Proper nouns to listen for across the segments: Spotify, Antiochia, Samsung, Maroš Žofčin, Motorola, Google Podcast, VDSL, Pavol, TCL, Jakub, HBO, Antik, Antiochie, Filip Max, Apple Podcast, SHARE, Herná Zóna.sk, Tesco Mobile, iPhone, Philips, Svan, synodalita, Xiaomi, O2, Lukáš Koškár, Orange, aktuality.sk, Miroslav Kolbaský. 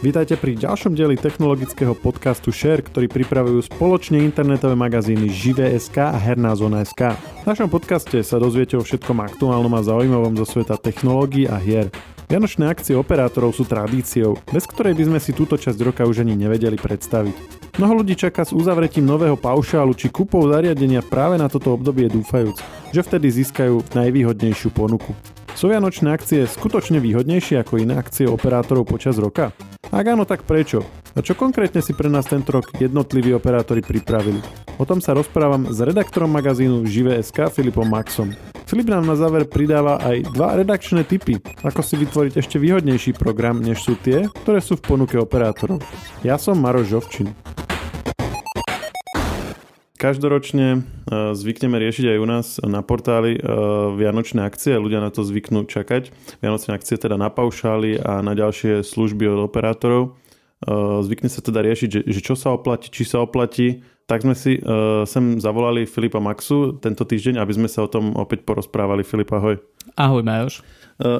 Vítajte pri ďalšom dieli technologického podcastu SHARE, ktorý pripravujú spoločne internetové magazíny Živé.sk a Herná Zóna.sk. V našom podcaste sa dozviete o všetkom aktuálnom a zaujímavom zo sveta technológií a hier. Vianočné akcie operátorov sú tradíciou, bez ktorej by sme si túto časť roka už ani nevedeli predstaviť. Mnoho ľudí čaká s uzavretím nového paušálu či kupov zariadenia práve na toto obdobie dúfajúc, že vtedy získajú najvýhodnejšiu ponuku. Sú vianočné akcie skutočne výhodnejšie ako iné akcie operátorov počas roka? Ak áno, tak prečo? A čo konkrétne si pre nás tento rok jednotliví operátori pripravili? O tom sa rozprávam s redaktorom magazínu Živé.sk Filipom Maxom. Filip nám na záver pridáva aj dva redakčné tipy, ako si vytvoriť ešte výhodnejší program, než sú tie, ktoré sú v ponuke operátorov. Ja som Maroš Žofčin. Každoročne zvykneme riešiť aj u nás na portáli vianočné akcie. Ľudia na to zvyknú čakať. Vianočné akcie teda na paušály a na ďalšie služby od operátorov. Zvykne sa teda riešiť, že čo sa oplatí, či sa oplatí. Tak sme si sem zavolali Filipa Maxu tento týždeň, aby sme sa o tom opäť porozprávali. Filip, ahoj. Ahoj, Majoš.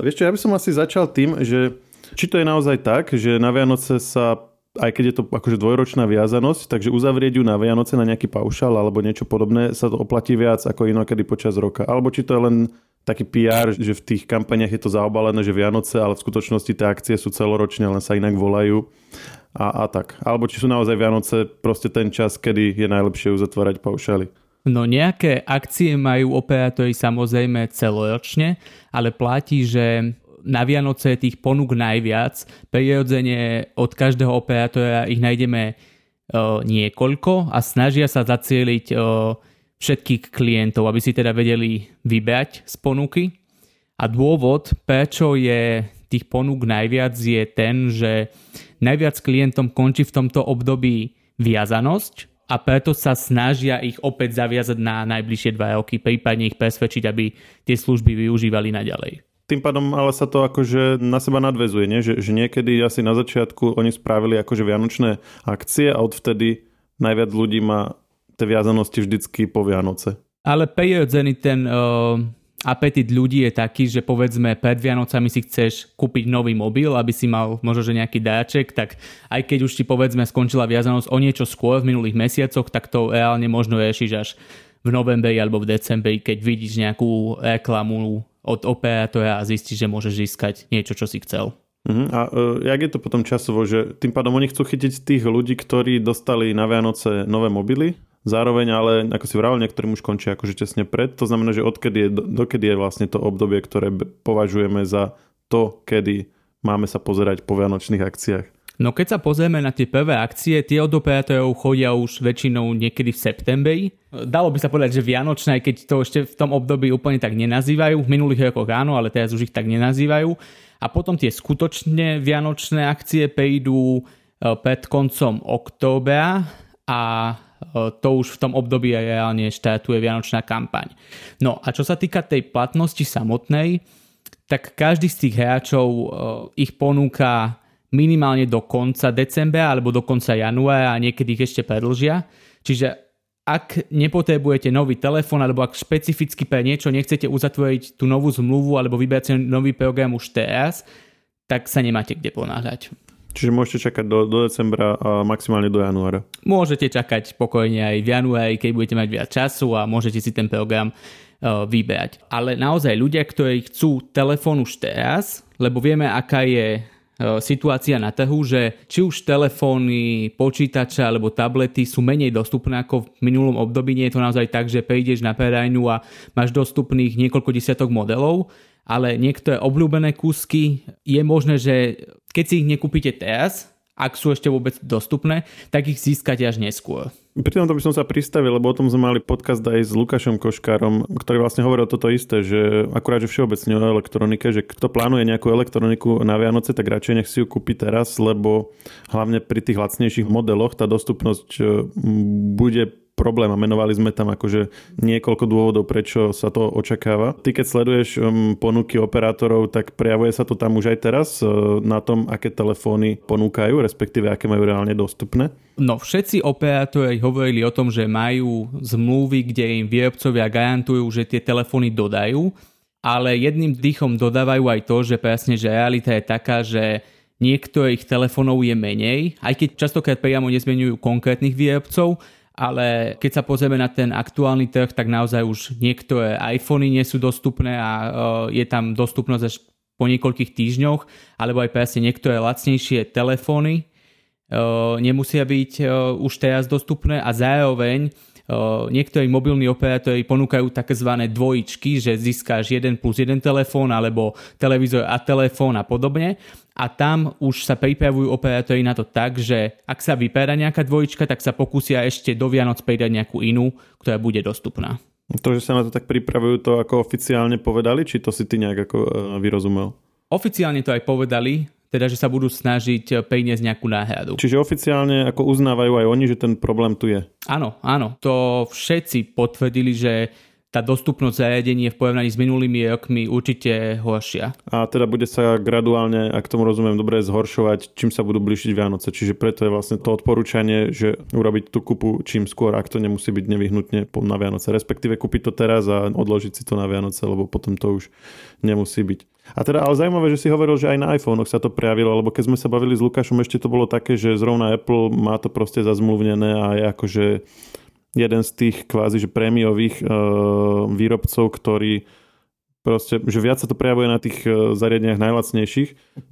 Vieš čo, ja by som asi začal tým, že či to je naozaj tak, že na Vianoce sa, aj keď je to akože dvojročná viazanosť, takže uzavrieť ju na Vianoce na nejaký paušal alebo niečo podobné sa to oplatí viac ako inokedy počas roka. Alebo či to je len taký PR, že v tých kampaniach je to zaobalené, že Vianoce, ale v skutočnosti tie akcie sú celoročné, len sa inak volajú a tak. Alebo či sú naozaj Vianoce proste ten čas, kedy je najlepšie uzatvárať paušály. No nejaké akcie majú operátori samozrejme celoročne, ale platí, že na Vianoce je tých ponúk najviac. Prirodzene od každého operátora ich nájdeme niekoľko a snažia sa zacieliť všetkých klientov, aby si teda vedeli vybrať z ponuky. A dôvod, prečo je tých ponúk najviac, je ten, že najviac klientom končí v tomto období viazanosť a preto sa snažia ich opäť zaviazať na najbližšie 2 roky, prípadne ich presvedčiť, aby tie služby využívali naďalej. Tým pádom ale sa to akože na seba nadväzuje, nie? Že niekedy asi na začiatku oni spravili akože vianočné akcie a odvtedy najviac ľudí má tie viazanosti vždycky po Vianoce. Ale prirodzený ten apetit ľudí je taký, že povedzme pred Vianocami si chceš kúpiť nový mobil, aby si mal možno že nejaký dáček, tak aj keď už ti povedzme skončila viazanosť o niečo skôr v minulých mesiacoch, tak to reálne možno riešiš až v novembri alebo v decembri, keď vidíš nejakú reklamu od operátora a zistíš, že môžeš získať niečo, čo si chcel. A jak je to potom časovo, že tým pádom oni chcú chytiť tých ľudí, ktorí dostali na Vianoce nové mobily, zároveň ale, ako si vravel, niektorým už končí akože tesne pred, to znamená, že dokedy je vlastne to obdobie, ktoré považujeme za to, kedy máme sa pozerať po vianočných akciách. No keď sa pozrieme na tie prvé akcie, tie od operátorov chodia už väčšinou niekedy v septembri. Dalo by sa povedať, že vianočné, keď to ešte v tom období úplne tak nenazývajú. V minulých rokoch áno, ale teraz už ich tak nenazývajú. A potom tie skutočne vianočné akcie prídu pred koncom októbra a to už v tom období reálne štartuje vianočná kampaň. No a čo sa týka tej platnosti samotnej, tak každý z tých hráčov ich ponúka minimálne do konca decembra alebo do konca januára a niekedy ich ešte predĺžia. Čiže ak nepotrebujete nový telefón alebo ak špecificky pre niečo nechcete uzatvoriť tú novú zmluvu alebo vybrať si nový program už teraz, tak sa nemáte kde ponáhľať. Čiže môžete čakať do decembra a maximálne do januára. Môžete čakať pokojne aj v januári, keď budete mať viac času a môžete si ten program vybrať. Ale naozaj ľudia, ktorí chcú telefón už teraz, lebo vieme, aká je situácia na trhu, že či už telefóny, počítače alebo tablety sú menej dostupné ako v minulom období. Nie je to naozaj tak, že prídeš na predajňu a máš dostupných niekoľko desiatok modelov, ale niektoré obľúbené kúsky je možné, že keď si ich nekúpite teraz, ak sú ešte vôbec dostupné, tak ich získate až neskôr. Pri tomto by som sa pristavil, lebo o tom sme mali podcast aj s Lukášom Koškárom, ktorý vlastne hovoril toto isté, že akurát, že všeobecne o elektronike, že kto plánuje nejakú elektroniku na Vianoce, tak radšej nech si ju kúpi teraz, lebo hlavne pri tých lacnejších modeloch tá dostupnosť bude problém a menovali sme tam akože niekoľko dôvodov, prečo sa to očakáva. Ty keď sleduješ ponuky operátorov, tak prejavuje sa to tam už aj teraz na tom, aké telefóny ponúkajú, respektíve aké majú reálne dostupné. No všetci operátori hovorili o tom, že majú zmluvy, kde im výrobcovia garantujú, že tie telefóny dodajú, ale jedným dýchom dodávajú aj to, že presne, že realita je taká, že niektorých telefónov je menej, aj keď častokrát priamo nezmenujú konkrétnych výrobcov, ale keď sa pozrieme na ten aktuálny trh, tak naozaj už niektoré iPhony nie sú dostupné a je tam dostupnosť až po niekoľkých týždňoch, alebo aj presne niektoré lacnejšie telefóny nemusia byť už teraz dostupné a zároveň niektorí mobilní operátori ponúkajú tzv. Dvojičky, že získáš 1+1 telefón alebo televízor a telefón a podobne. A tam už sa pripravujú operátori na to tak, že ak sa vypáda nejaká dvojička, tak sa pokúsia ešte do Vianoc pridať nejakú inú, ktorá bude dostupná. To, že sa na to tak pripravujú, to ako oficiálne povedali, či to si ty nejak ako vyrozumel? Oficiálne to aj povedali, teda, že sa budú snažiť priniesť nejakú náhradu. Čiže oficiálne ako uznávajú aj oni, že ten problém tu je. Áno, áno. To všetci potvrdili, že tá dostupnosť zariadení je v porovnaní s minulými rokmi určite horšia. A teda bude sa graduálne, ak tomu rozumiem dobre, zhoršovať, čím sa budú blížiť Vianoce. Čiže preto je vlastne to odporúčanie, že urobiť tú kúpu čím skôr, ak to nemusí byť nevyhnutne na Vianoce. Respektíve kúpiť to teraz a odložiť si to na Vianoce, lebo potom to už nemusí byť. A teda, ale zaujímavé, že si hovoril, že aj na iPhone-och sa to prejavilo, lebo keď sme sa bavili s Lukášom, ešte to bolo také, že zrovna Apple má to proste zazmluvnené a je akože jeden z tých kvázi, že prémiových výrobcov, ktorý proste, že viac sa to prejavuje na tých zariadeniach najlacnejších.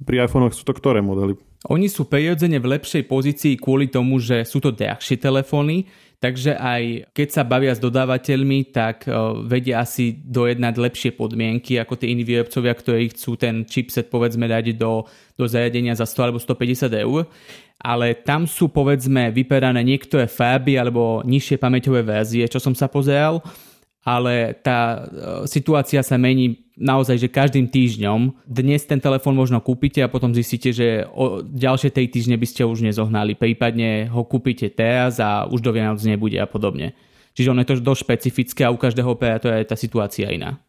Pri iPhone-och sú to ktoré modely? Oni sú prirodzene v lepšej pozícii kvôli tomu, že sú to drahšie telefóny, takže aj keď sa bavia s dodávateľmi, tak vedia asi dojednať lepšie podmienky ako tie iní výrobcovia, ktorí chcú ten chipset povedzme dať do zariadenia za 100 alebo 150 eur. Ale tam sú povedzme vyperané niektoré farby alebo nižšie pamäťové verzie, čo som sa pozeral, ale tá situácia sa mení naozaj, že každým týždňom. Dnes ten telefón možno kúpite a potom zistíte, že o ďalšie 3 týždne by ste už nezohnali. Prípadne ho kúpite teraz a už do Vianoc nebude a podobne. Čiže ono je to dosť špecifické a u každého operátora je tá situácia iná.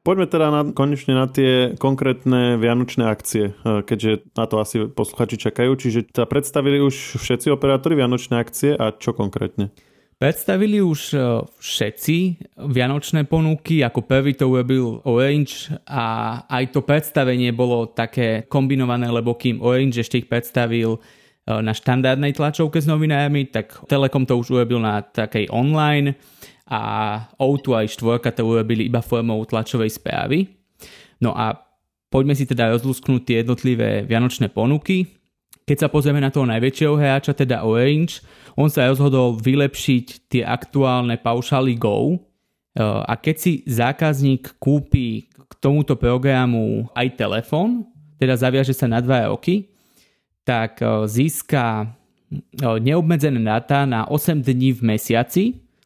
Poďme teda konečne na tie konkrétne vianočné akcie, keďže na to asi posluchači čakajú. Čiže teda predstavili už všetci operátori vianočné akcie a čo konkrétne? Predstavili už všetci vianočné ponuky, ako prvý to urobil Orange a aj to predstavenie bolo také kombinované, lebo kým Orange ešte ich predstavil na štandardnej tlačovke s novinármi, tak Telekom to už urobil na takej online a O2 aj 4 to urobili iba formou tlačovej správy. No a poďme si teda rozlúsknúť tie jednotlivé vianočné ponuky. Keď sa pozrieme na toho najväčšieho hráča, teda Orange, on sa rozhodol vylepšiť tie aktuálne paušály Go a keď si zákazník kúpi k tomuto programu aj telefón, teda zaviaže sa na 2 roky, tak získa neobmedzené dáta na 8 dní v mesiaci,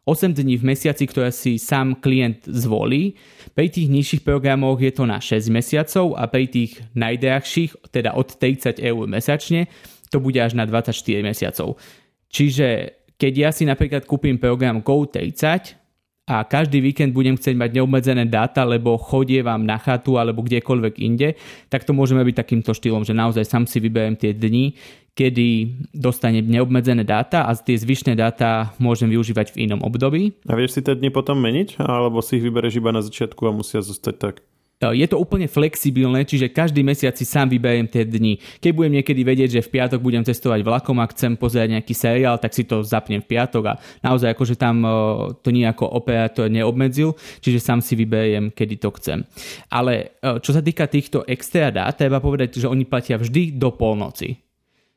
8 dní v mesiaci, ktoré si sám klient zvolí. Pri tých nižších programoch je to na 6 mesiacov a pri tých najdrahších, teda od 30 eur mesačne, to bude až na 24 mesiacov. Čiže keď ja si napríklad kúpim program Go30 a každý víkend budem chcieť mať neobmedzené dáta, lebo chodievam na chatu alebo kdekoľvek inde, tak to môžeme byť takýmto štýlom, že naozaj sám si vyberiem tie dni, kedy dostanem neobmedzené dáta a tie zvyšné dáta môžem využívať v inom období. A vieš si tie dni potom meniť? Alebo si ich vybereš iba na začiatku a musia zostať tak? Je to úplne flexibilné, čiže každý mesiac si sám vyberiem tie dni. Keď budem niekedy vedieť, že v piatok budem cestovať vlakom a chcem pozerať nejaký seriál, tak si to zapnem v piatok a naozaj akože tam to nejako operátor neobmedzil, čiže sám si vyberiem, kedy to chcem. Ale čo sa týka týchto extra dát, treba povedať, že oni platia vždy do polnoci.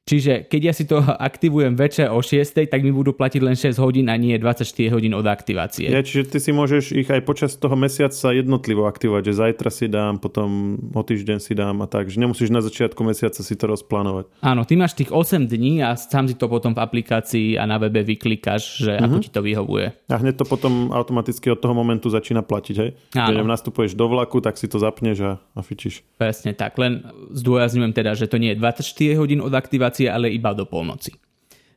Čiže keď ja si to aktivujem večer o 6, tak mi budú platiť len 6 hodín a nie 24 hodín od aktivácie. Ja, čiže ty si môžeš ich aj počas toho mesiaca jednotlivo aktivovať, že zajtra si dám, potom o týždeň si dám a tak, že nemusíš na začiatku mesiaca si to rozplánovať. Áno, ty máš tých 8 dní a sám si to potom v aplikácii a na webe vyklikaš, že ako ti to vyhovuje. A hneď to potom automaticky od toho momentu začína platiť, hej? Áno. Keď nastupuješ do vlaku, tak si to zapneš a fičíš. Presne tak, len zdôrazňujem teda, že to nie je 24 hodín od aktivácie, ale iba do polnoci.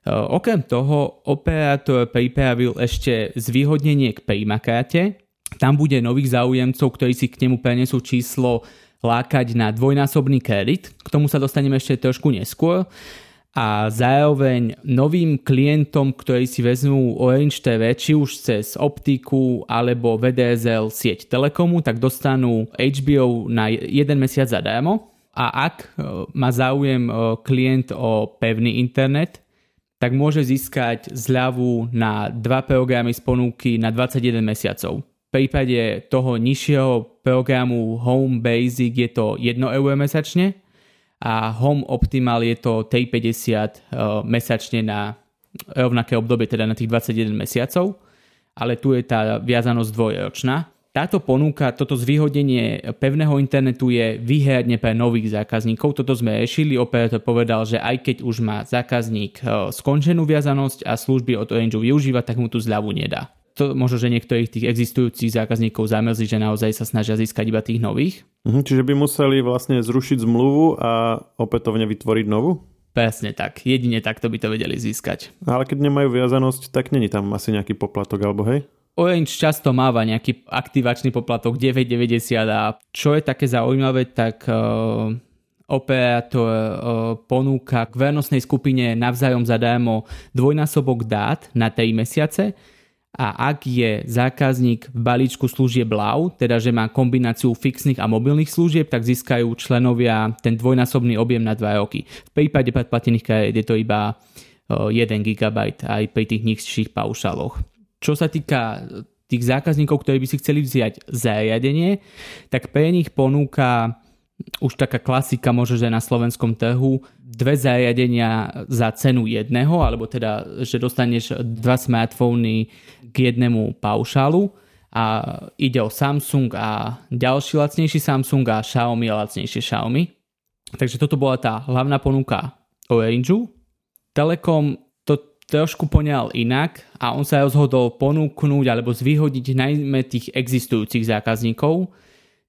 Okrem toho operátor pripravil ešte zvýhodnenie k primakarte. Tam bude nových záujemcov, ktorí si k nemu prenesú číslo lákať na 2-násobný kredit. K tomu sa dostaneme ešte trošku neskôr. a zároveň novým klientom, ktorí si vezmú Orange TV, či už cez Optiku alebo VDSL sieť Telekomu, tak dostanú HBO na 1 mesiac zadarmo. A ak má záujem klient o pevný internet, tak môže získať zľavu na 2 programy z ponuky na 21 mesiacov. V prípade toho nižšieho programu Home Basic je to 1 euro mesačne a Home Optimal je to 3,50 mesačne na rovnaké obdobie, teda na tých 21 mesiacov, ale tu je tá viazanosť dvojročná. Táto ponuka, toto zvýhodnenie pevného internetu je výhradne pre nových zákazníkov. Toto sme riešili, operátor povedal, že aj keď už má zákazník skončenú viazanosť a služby od Orange využíva, tak mu tú zľavu nedá. To možno, že niektorých tých existujúcich zákazníkov zamrzí, že naozaj sa snažia získať iba tých nových. Čiže by museli vlastne zrušiť zmluvu a opätovne vytvoriť novú? Presne tak. Jedine takto by to vedeli získať. Ale keď nemajú viazanosť, tak není tam asi nejaký poplatok, alebo hej? Orange často máva nejaký aktivačný poplatok 9,90 a čo je také zaujímavé, tak operátor ponúka k vernostnej skupine navzájom zadarmo 2x dát na 3 mesiace a ak je zákazník v balíčku služieb LAU, teda že má kombináciu fixných a mobilných služieb, tak získajú členovia ten 2x objem na 2 roky. V prípade predplatených kariet je to iba 1 GB aj pri tých nižších paušaloch. Čo sa týka tých zákazníkov, ktorí by si chceli vziať zariadenie, tak pre nich ponúka už taká klasika, možno že na slovenskom trhu, 2 zariadenia za cenu jedného, alebo teda, že dostaneš 2 smartfóny k 1 paušálu a ide o Samsung a ďalší lacnejší Samsung a Xiaomi a lacnejšie Xiaomi. Takže toto bola tá hlavná ponuka Orangeu. Telekom trošku poňal inak a on sa rozhodol ponúknuť alebo zvýhodniť najmä tých existujúcich zákazníkov.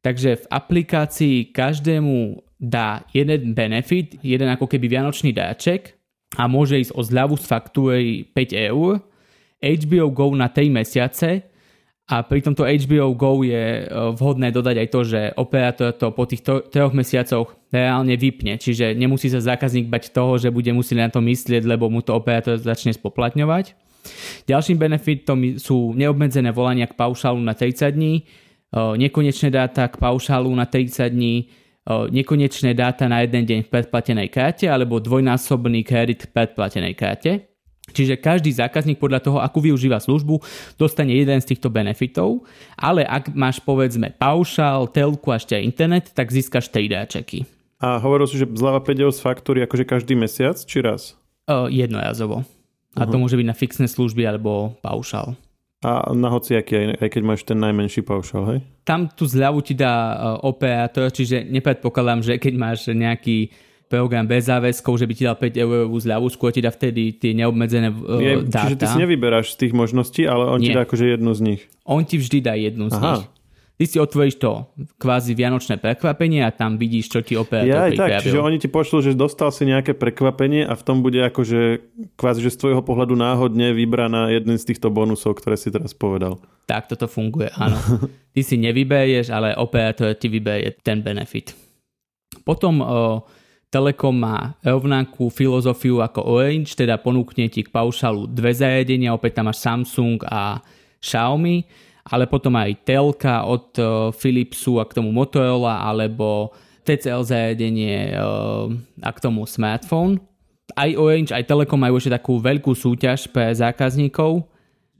Takže v aplikácii každému dá 1 benefit, 1 ako keby vianočný dáček a môže ísť o zľavu z faktúry 5 eur, HBO Go na 3 mesiace a pri tomto HBO Go je vhodné dodať aj to, že operátor to po tých 3 mesiacoch reálne vypne, čiže nemusí sa zákazník bať toho, že bude musieť na to myslieť, lebo mu to operátor začne spoplatňovať. Ďalším benefitom sú neobmedzené volania k paušálu na 30 dní, nekonečné dáta k paušálu na 30 dní, nekonečné dáta na 1 deň v predplatenej karte alebo 2x kredit v predplatenej karte. Čiže každý zákazník podľa toho, akú využíva službu, dostane jeden z týchto benefitov, ale ak máš povedzme paušál, telku a ešte internet, tak získaš 3 dáčeky. A hovoril si, že zľava 5 € z faktúry akože každý mesiac, či raz? Jednorazovo. A to môže byť na fixné služby alebo paušál. A na hociaký, aj keď máš ten najmenší paušál, hej? Tam tú zľavu ti dá operátor, čiže nepredpokladám, že keď máš nejaký program bez záväzkov, že by ti dal 5 € zľavu, skôr ti dá vtedy tie neobmedzené dáta. Čiže ty si nevyberáš z tých možností, ale on Nie. Ti dá akože jednu z nich. On ti vždy dá jednu z nich. Ty si otvoríš to kvázi vianočné prekvapenie a tam vidíš, čo ti operátor pripravil. Čiže oni ti pošlú, že dostal si nejaké prekvapenie a v tom bude akože kvázi, že z tvojho pohľadu náhodne vybraná jeden z týchto bonusov, ktoré si teraz povedal. Tak toto funguje, áno. Ty si nevyberieš, ale operátor ti vyberie ten benefit. Potom Telekom má rovnakú filozofiu ako Orange, teda ponúkne ti k paušalu 2 zariadenia, opäť tam máš Samsung a Xiaomi, ale potom aj telka od Philipsu a k tomu Motorola, alebo TCL zariadenie a k tomu smartphone. Aj Orange, aj Telekom majú ešte takú veľkú súťaž pre zákazníkov.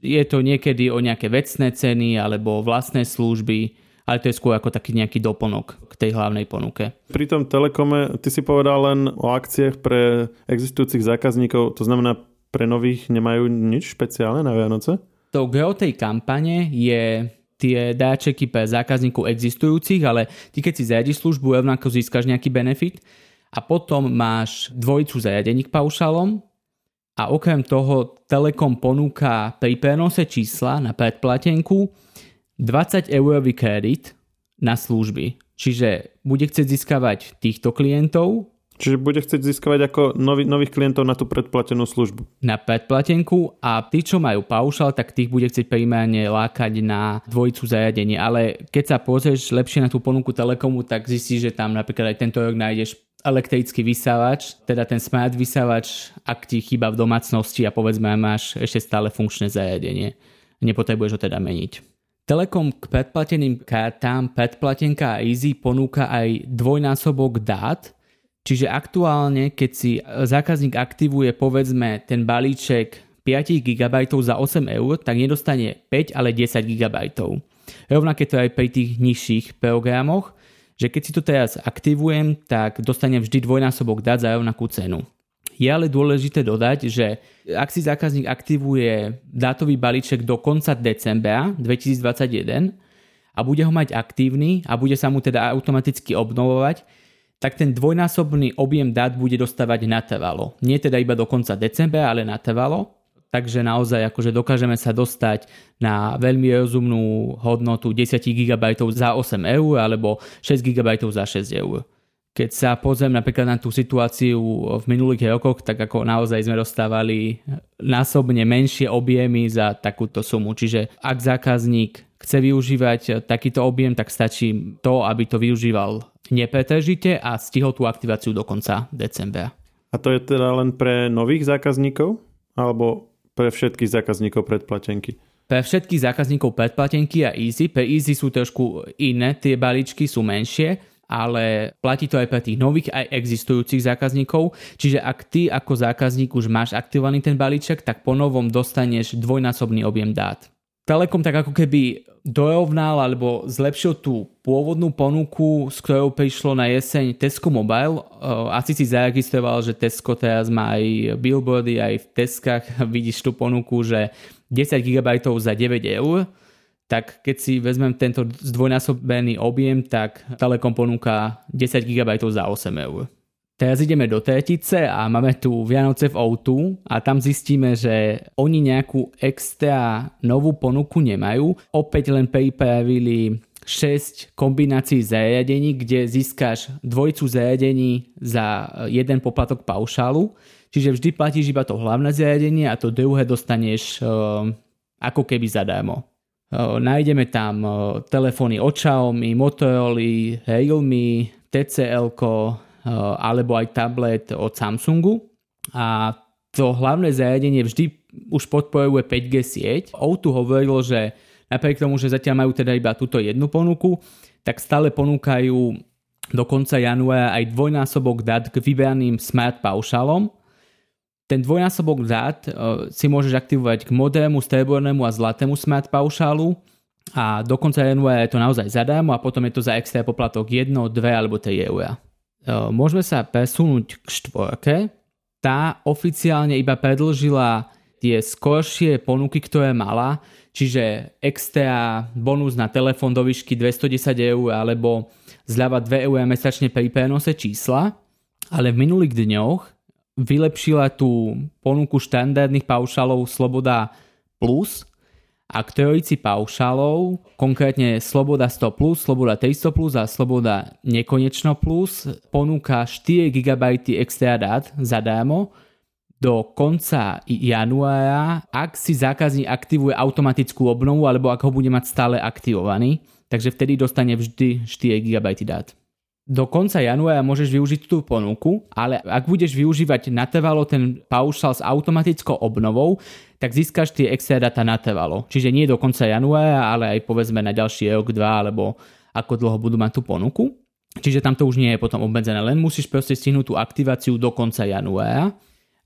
Je to niekedy o nejaké vecné ceny alebo vlastné služby, ale to je skôr ako taký nejaký doplnok k tej hlavnej ponuke. Pri tom Telekome ty si povedal len o akciách pre existujúcich zákazníkov, to znamená pre nových nemajú nič špeciálne na Vianoce? To gro tej kampane je tie dáčeky pre zákazníkov existujúcich, ale ty keď si zariadiš službu, rovnako získaš nejaký benefit a potom máš 2 zariadení k paušalom a okrem toho Telekom ponúka pri prenose čísla na predplatenku 20 € kredit na služby. Čiže bude chcieť získavať týchto klientov. Čiže bude chcieť získavať ako nových klientov na tú predplatenú službu. Na predplatenku a tí, čo majú paušal, tak tých bude chcieť primárne lákať na 2 zariadenie. Ale keď sa pozrieš lepšie na tú ponuku Telekomu, tak zistíš, že tam napríklad aj tento rok nájdeš elektrický vysávač, teda ten smart vysávač, ak ti chýba v domácnosti a povedzme máš ešte stále funkčné zariadenie. Nepotrebuješ ho teda meniť. Telekom k predplateným kartám predplatenka Easy ponúka aj dvojnásobok dát, čiže aktuálne, keď si zákazník aktivuje povedzme ten balíček 5 GB za 8 €, tak nedostane 5, ale 10 GB. Rovnaké to aj pri tých nižších programoch, že keď si to teraz aktivujem, tak dostanem vždy dvojnásobok dát za rovnakú cenu. Je ale dôležité dodať, že ak si zákazník aktivuje dátový balíček do konca decembra 2021 a bude ho mať aktívny a bude sa mu teda automaticky obnovovať, tak ten dvojnásobný objem dát bude dostávať natrvalo. Nie teda iba do konca decembra, ale natrvalo. Takže naozaj akože dokážeme sa dostať na veľmi rozumnú hodnotu 10 GB za 8 € alebo 6 GB za 6 €. Keď sa pozriem napríklad na tú situáciu v minulých rokoch, tak ako naozaj sme dostávali násobne menšie objemy za takúto sumu. Čiže ak zákazník chce využívať takýto objem, tak stačí to, aby to využíval nepretržite a stihol tú aktiváciu do konca decembra. A to je teda len pre nových zákazníkov? Alebo pre všetkých zákazníkov predplatenky? Pre všetkých zákazníkov predplatenky a Easy. Pre Easy sú trošku iné, tie balíčky sú menšie, ale platí to aj pre tých nových, aj existujúcich zákazníkov. Čiže ak ty ako zákazník už máš aktivovaný ten balíček, tak po novom dostaneš dvojnásobný objem dát. Telekom tak ako keby dorovnal alebo zlepšil tú pôvodnú ponuku, s ktorou prišlo na jeseň Tesco Mobile. Asi si zaregistroval, že Tesco teraz má aj billboardy, aj v Teskách vidíš tú ponuku, že 10 GB za 9 €. Tak keď si vezmem tento zdvojnásobený objem, tak Telekom ponúka 10 GB za 8 €. Teraz ideme do tretice a máme tu Vianoce v O2 a tam zistíme, že oni nejakú extra novú ponuku nemajú. Opäť len pripravili 6 kombinácií zariadení, kde získaš dvojicu zariadení za jeden poplatok paušálu. Čiže vždy platíš iba to hlavné zariadenie a to druhé dostaneš ako keby zadarmo. Nájdeme tam telefóny od Xiaomi, Motorola, Realme, TCL, alebo aj tablet od Samsungu a to hlavné zariadenie vždy už podporuje 5G sieť. O2 hovorilo, že napriek tomu, že zatiaľ majú teda iba túto jednu ponuku, tak stále ponúkajú do konca januára aj dvojnásobok dát k vybraným smart paušalom. Ten dvojnásobok dát si môžeš aktivovať k modrému, striebornému a zlatému smart paušalu a do konca januára je to naozaj zadarmo a potom je to za extra poplatok 1, 2 alebo 3 €. Môžeme sa presunúť k štvorke. Tá oficiálne iba predĺžila tie skoršie ponuky, ktoré mala, čiže extra bonus na telefón do výšky 210 € alebo zľava 2 € mesačne pri prenose čísla, ale v minulých dňoch vylepšila tú ponuku štandardných paušalov Sloboda Plus a k trojici paušalov, konkrétne Sloboda 100+, Sloboda 300+ a Sloboda Nekonečno Plus, ponúka 4 GB extra dát zadarmo do konca januára, ak si zákazník aktivuje automatickú obnovu alebo ak ho bude mať stále aktivovaný, takže vtedy dostane vždy 4 GB dát. Do konca januára môžeš využiť tú ponuku, ale ak budeš využívať natrvalo ten paušal s automatickou obnovou, tak získaš tie extra data natrvalo. Čiže nie do konca januára, ale aj povedzme na ďalší rok, dva, alebo ako dlho budú mať tú ponuku. Čiže tam to už nie je potom obmedzené, len musíš proste stihnúť tú aktiváciu do konca januára.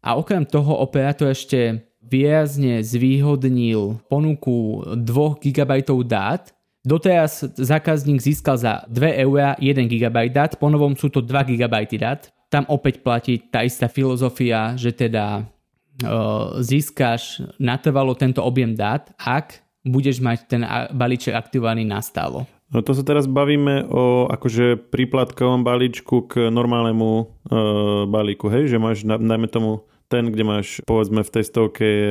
A okrem toho operátor ešte výrazne zvýhodnil ponuku 2 GB dát. Doteraz zákazník získal za 2 € 1 GB dát, po novom sú to 2 GB dát. Tam opäť platí tá istá filozofia, že teda získaš natrvalo tento objem dát, ak budeš mať ten balíček aktivovaný nastálo. No to sa teraz bavíme o akože príplatkovom balíčku k normálnemu balíku, hej? Že máš, dajme tomu, ten, kde máš povedzme v tej stovke je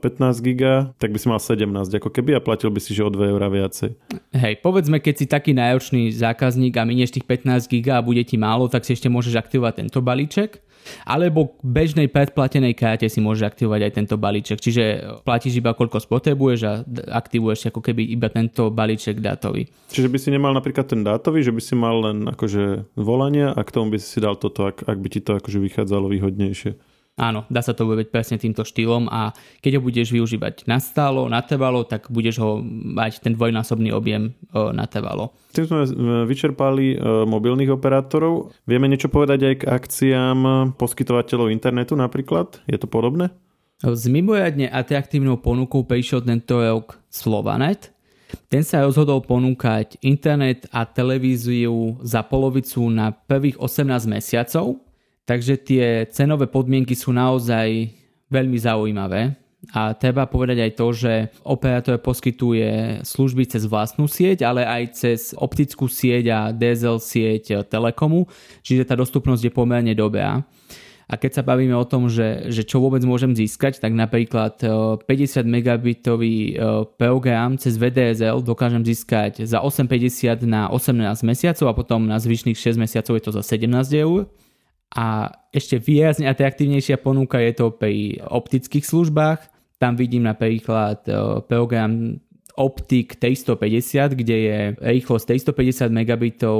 15 giga, tak by si mal 17 ako keby a platil by si že o 2 eurá viacej. Hej, povedzme, keď si taký náročný zákazník a minieš tých 15 giga a bude ti málo, tak si ešte môžeš aktivovať tento balíček. Alebo k bežnej predplatenej karte si môžeš aktivovať aj tento balíček. Čiže platíš iba koľko spotrebuješ a aktivuješ ako keby iba tento balíček dátový. Čiže by si nemal napríklad ten dátový, že by si mal len akože volania a k tomu by si dal toto, ak by ti to akože vychádzalo výhodnejšie. Áno, dá sa to urobiť presne týmto štýlom a keď ho budeš využívať nastálo, natrvalo, tak budeš ho mať ten dvojnásobný objem natrvalo. Tým sme vyčerpali mobilných operátorov. Vieme niečo povedať aj k akciám poskytovateľov internetu napríklad? Je to podobné? S mimoriadne atraktívnou ponukou prišiel tento rok Slovanet. Ten sa rozhodol ponúkať internet a televíziu za polovicu na prvých 18 mesiacov. Takže tie cenové podmienky sú naozaj veľmi zaujímavé a treba povedať aj to, že operátor poskytuje služby cez vlastnú sieť, ale aj cez optickú sieť a DSL sieť Telekomu, čiže tá dostupnosť je pomerne dobrá. A keď sa bavíme o tom, že čo vôbec môžem získať, tak napríklad 50 megabitový program cez VDSL dokážem získať za 8,50 na 18 mesiacov a potom na zvyšných 6 mesiacov je to za 17 eur. A ešte výrazne atraktívnejšia ponuka je to pri optických službách. Tam vidím napríklad program Optik 350, kde je rýchlosť 350 megabitov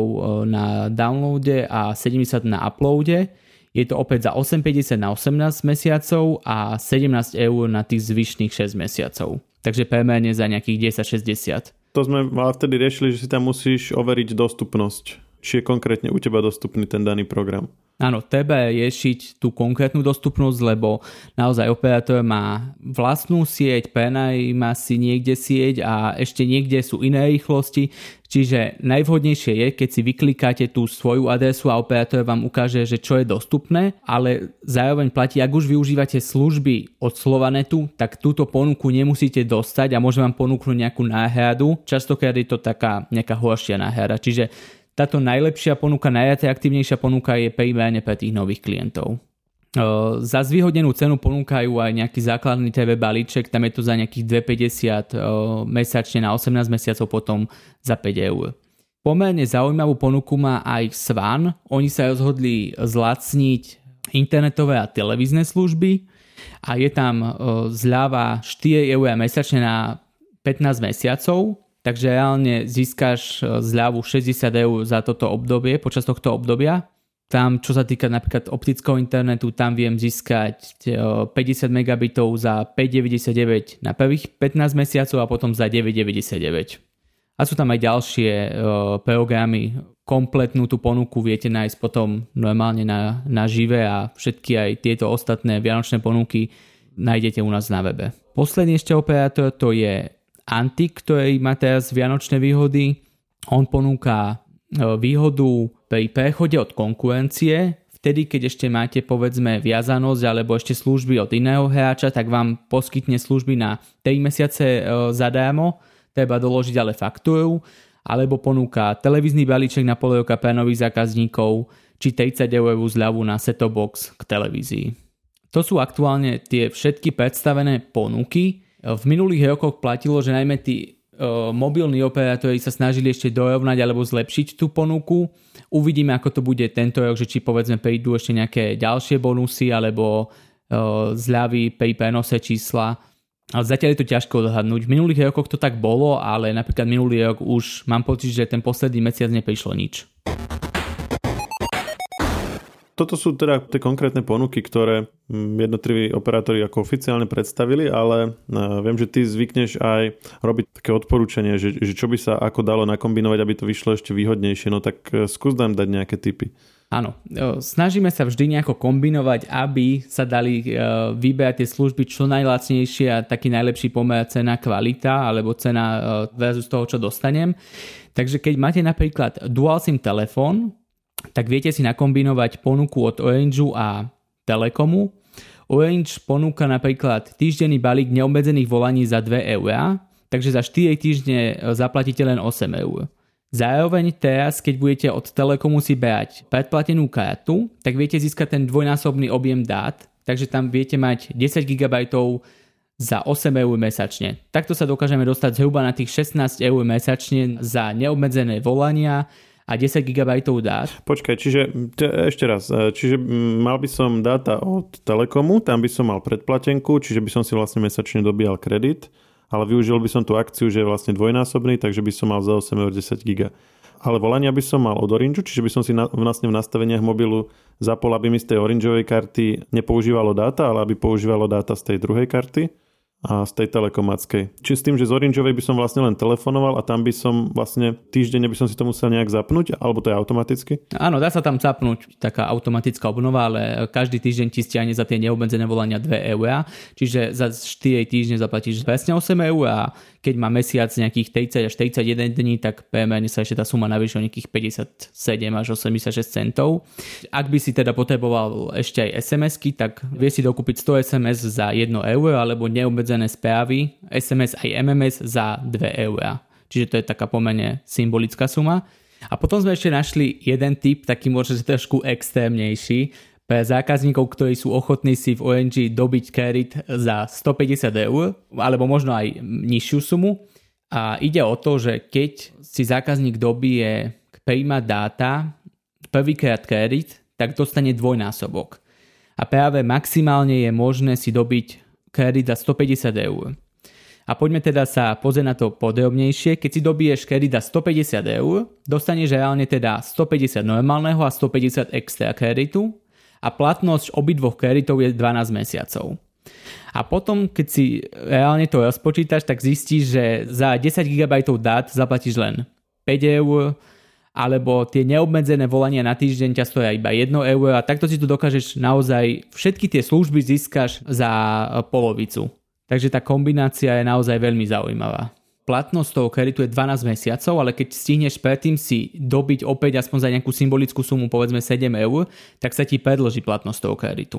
na downloade a 70 na uploade. Je to opäť za 8,50 na 18 mesiacov a 17 eur na tých zvyšných 6 mesiacov. Takže premerne za nejakých 10,60. To sme vtedy riešili, že si tam musíš overiť dostupnosť. Či je konkrétne u teba dostupný ten daný program. Áno, treba riešiť tú konkrétnu dostupnosť, lebo naozaj operátor má vlastnú sieť, prenajíma si niekde sieť a ešte niekde sú iné rýchlosti. Čiže najvhodnejšie je, keď si vyklikáte tú svoju adresu a operátor vám ukáže, že čo je dostupné, ale zároveň platí, ak už využívate služby od Slovanetu, tak túto ponuku nemusíte dostať a môže vám ponúknuť nejakú náhradu. Častokrát je to taká nejaká horšia náhrada, čiže táto najlepšia ponuka, najatraktívnejšia ponuka je primárne pre tých nových klientov. Za zvýhodnenú cenu ponúkajú aj nejaký základný TV balíček, tam je to za nejakých 2,50 mesačne na 18 mesiacov, potom za 5 eur. Pomerne zaujímavú ponuku má aj Svan. Oni sa rozhodli zlacniť internetové a televízne služby a je tam zľava 4 eur mesačne na 15 mesiacov. Takže reálne získaš zľavu 60 eur za toto obdobie, počas tohto obdobia. Tam, čo sa týka napríklad optického internetu, tam viem získať 50 megabitov za 5,99 na prvých 15 mesiacov a potom za 9,99. A sú tam aj ďalšie programy. Kompletnú tú ponuku viete nájsť potom normálne na Živé a všetky aj tieto ostatné vianočné ponuky nájdete u nás na webe. Posledný ešte operátor to je Antik, ktorý má teraz vianočné výhody. On ponúka výhodu pri prechode od konkurencie. Vtedy, keď ešte máte povedzme viazanosť alebo ešte služby od iného hráča, tak vám poskytne služby na 3 mesiace zadarmo. Treba doložiť ale faktúru. Alebo ponúka televízny balíček na pol roka pre nových zákazníkov či 30 eur zľavu na set-top box k televízii. To sú aktuálne tie všetky predstavené ponuky. V minulých rokoch platilo, že najmä tí mobilní operátori sa snažili ešte dorovnať alebo zlepšiť tú ponuku. Uvidíme, ako to bude tento rok, že či povedzme prídu ešte nejaké ďalšie bonusy alebo zľavy pri prenose čísla. Ale zatiaľ je to ťažko odhadnúť. V minulých rokoch to tak bolo, ale napríklad minulý rok už mám pocit, že ten posledný mesiac neprišlo nič. Toto sú teda tie konkrétne ponuky, ktoré jednotliví operátori ako oficiálne predstavili, ale viem, že ty zvykneš aj robiť také odporúčanie, že čo by sa ako dalo nakombinovať, aby to vyšlo ešte výhodnejšie. No tak skús nám dať nejaké tipy. Áno, snažíme sa vždy nejako kombinovať, aby sa dali vyberať tie služby čo najlacnejšie a taký najlepší pomer cena kvalita alebo cena versus toho, čo dostanem. Takže keď máte napríklad dual SIM telefón, tak viete si nakombinovať ponuku od Orangeu a Telekomu. Orange ponúka napríklad týždenný balík neobmedzených volaní za 2 eurá, takže za 4 týždne zaplatíte len 8 eur. Zároveň teraz, keď budete od Telekomu si brať predplatenú kartu, tak viete získať ten dvojnásobný objem dát, takže tam viete mať 10 GB za 8 eur mesačne. Takto sa dokážeme dostať zhruba na tých 16 eur mesačne za neobmedzené volania a 10 GB dát. Počkaj, čiže mal by som dáta od Telekomu, tam by som mal predplatenku, čiže by som si vlastne mesačne dobíjal kredit, ale využil by som tú akciu, že je vlastne dvojnásobný, takže by som mal za 8 eur 10 GB. Ale volania by som mal od Orangeu, čiže by som si vlastne v nastaveniach mobilu zapol, aby mi z tej Orangeovej karty nepoužívalo dáta, ale aby používalo dáta z tej druhej karty a z tej telekomackej. Čiže s tým, že z Orangeovej by som vlastne len telefonoval a tam by som vlastne týždeň by som si to musel nejak zapnúť, alebo to je automaticky? Áno, dá sa tam zapnúť taká automatická obnova, ale každý týždeň ti stiahne za tie neobmedzené volania 2 eurá, čiže za 4 týždne zaplatíš presne 8 eur a keď má mesiac nejakých 30 až 31 dní, tak priemerne sa ešte tá suma navýši o nejakých 57 až 86 centov. Ak by si teda potreboval ešte aj SMS-ky, tak vieš si dokúpiť 100 SMS za 1 euro alebo neobmedzené správy, SMS aj MMS za 2 eurá. Čiže to je taká pomerne symbolická suma. A potom sme ešte našli jeden tip, taký možno trošku extrémnejší, pre zákazníkov, ktorí sú ochotní si v Orange dobiť kredit za 150 eur, alebo možno aj nižšiu sumu. A ide o to, že keď si zákazník dobije príjma dáta prvýkrát kredit, tak dostane dvojnásobok. A práve maximálne je možné si dobiť kredit za 150 eur. A poďme teda sa pozrieť na to podrobnejšie. Keď si dobiješ kredit za 150 eur, dostaneš reálne teda 150 normálneho a 150 extra kreditu a platnosť obidvoch kreditov je 12 mesiacov. A potom, keď si reálne to rozpočítaš, tak zistíš, že za 10 GB dát zaplatíš len 5 eur, alebo tie neobmedzené volania na týždeň ťa stoja iba 1 euro a takto si to dokážeš naozaj, všetky tie služby získaš za polovicu. Takže tá kombinácia je naozaj veľmi zaujímavá. Platnosť toho kreditu je 12 mesiacov, ale keď stihneš predtým si dobiť opäť aspoň za nejakú symbolickú sumu, povedzme 7 eur, tak sa ti predĺži platnosť toho kreditu.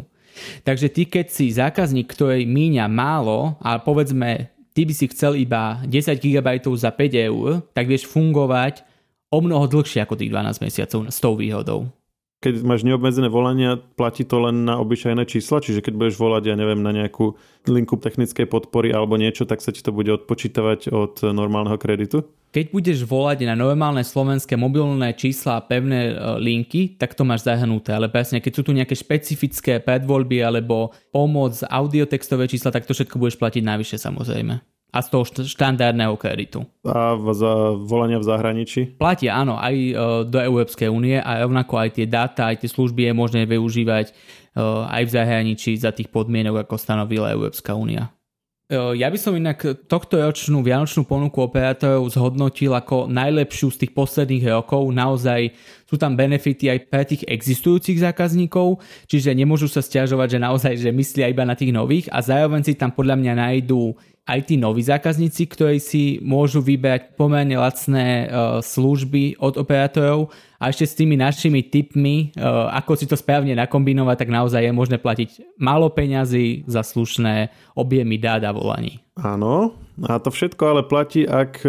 Takže ty, keď si zákazník, ktorý míňa málo a povedzme, ty by si chcel iba 10 GB za 5 eur, tak vieš fungovať o mnoho dlhšie ako tých 12 mesiacov s tou výhodou. Keď máš neobmedzené volania, platí to len na obyčajné čísla? Čiže keď budeš volať, ja neviem, na nejakú linku technickej podpory alebo niečo, tak sa ti to bude odpočítavať od normálneho kreditu? Keď budeš volať na normálne slovenské mobilné čísla a pevné linky, tak to máš zahrnuté. Ale presne, keď sú tu nejaké špecifické predvoľby alebo pomoc, audiotextové čísla, tak to všetko budeš platiť navyše samozrejme. A z toho štandardného kreditu. A za volania v zahraničí? Platia, áno, aj do Európskej únie a rovnako aj tie dáta, aj tie služby je možné využívať aj v zahraničí za tých podmienok, ako stanovila Európska únia. Ja by som inak tohto ročnú vianočnú ponuku operátorov zhodnotil ako najlepšiu z tých posledných rokov. Naozaj sú tam benefity aj pre tých existujúcich zákazníkov, čiže nemôžu sa sťažovať, že naozaj že myslia iba na tých nových a zároveň si tam podľa mňa nájdú aj tí noví zákazníci, ktorí si môžu vyberať pomerne lacné služby od operátorov a ešte s tými našimi tipmi, ako si to správne nakombinovať, tak naozaj je možné platiť málo peňazí za slušné objemy dát a volaní. Áno, a to všetko ale platí, ak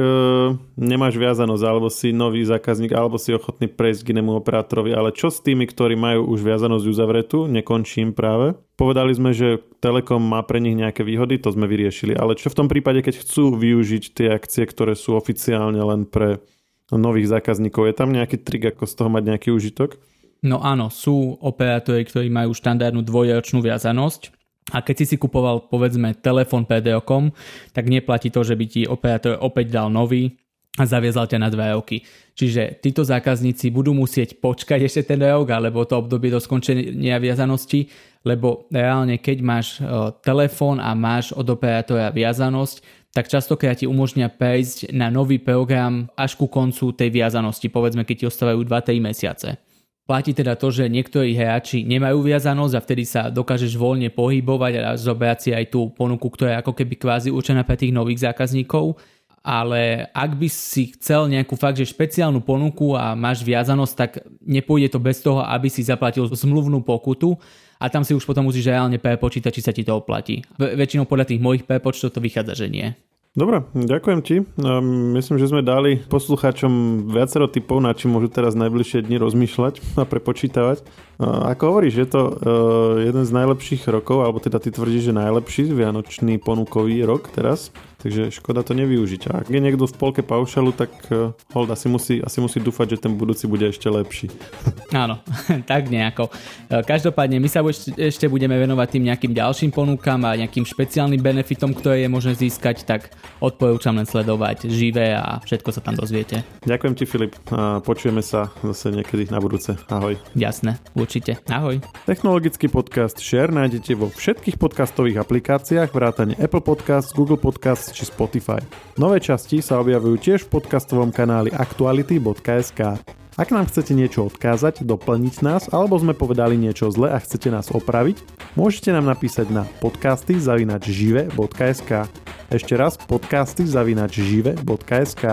nemáš viazanosť, alebo si nový zákazník, alebo si ochotný prejsť k inému operátorovi, ale čo s tými, ktorí majú už viazanosť uzavretú, nekončím práve. Povedali sme, že Telekom má pre nich nejaké výhody, to sme vyriešili. Ale čo v tom prípade, keď chcú využiť tie akcie, ktoré sú oficiálne len pre nových zákazníkov? Je tam nejaký trik, ako z toho mať nejaký užitok? No áno, sú operátori, ktorí majú štandardnú dvojročnú viazanosť. A keď si kupoval, povedzme, telefón PDO.com, tak neplatí to, že by ti operátor opäť dal nový a zaviazal ťa na 2 roky. Čiže títo zákazníci budú musieť počkať ešte ten rok, alebo to obdobie do skončenia viazanosti, lebo reálne, keď máš telefón a máš od operátora viazanosť, tak častokrát ti umožnia prejsť na nový program až ku koncu tej viazanosti, povedzme, keď ti ostávajú 2-3 mesiace. Platí teda to, že niektorí hráči nemajú viazanosť a vtedy sa dokážeš voľne pohybovať a zobrať si aj tú ponuku, ktorá je ako keby kvázi určená pre tých nových zákazníkov. Ale ak by si chcel nejakú fakt, že špeciálnu ponuku a máš viazanosť, tak nepôjde to bez toho, aby si zaplatil zmluvnú pokutu a tam si už potom musíš reálne prepočítať, či sa ti to oplatí. Väčšinou podľa tých mojich prepočtov to vychádza, že nie. Dobre, ďakujem ti. Myslím, že sme dali poslucháčom viacero tipov, na čím môžu teraz najbližšie dni rozmýšľať a prepočítavať. Ako hovoríš, je to jeden z najlepších rokov, alebo teda ty tvrdíš, že najlepší vianočný ponukový rok teraz, takže škoda to nevyužiť. A ak je niekto v polke paušalu, tak hold, asi musí dúfať, že ten budúci bude ešte lepší. Áno, tak nejako. Každopádne my sa ešte budeme venovať tým nejakým ďalším ponukám a nejakým špeciálnym benefitom, ktoré je možné získať, tak odporúčam len sledovať Živé a všetko sa tam dozviete. Ďakujem ti, Filip. Počujeme sa zase niekedy na budúce. Ahoj. Jasné, určite. Ahoj. Technologický podcast SHARE nájdete vo všetkých podcastových aplikáciách vrátane Apple Podcast, Google Podcast či Spotify. Nové časti sa objavujú tiež v podcastovom kanáli aktuality.sk. Ak nám chcete niečo odkázať, doplniť nás, alebo sme povedali niečo zle a chcete nás opraviť, môžete nám napísať na podcasty@žive.sk. Ešte raz podcasty@žive.sk.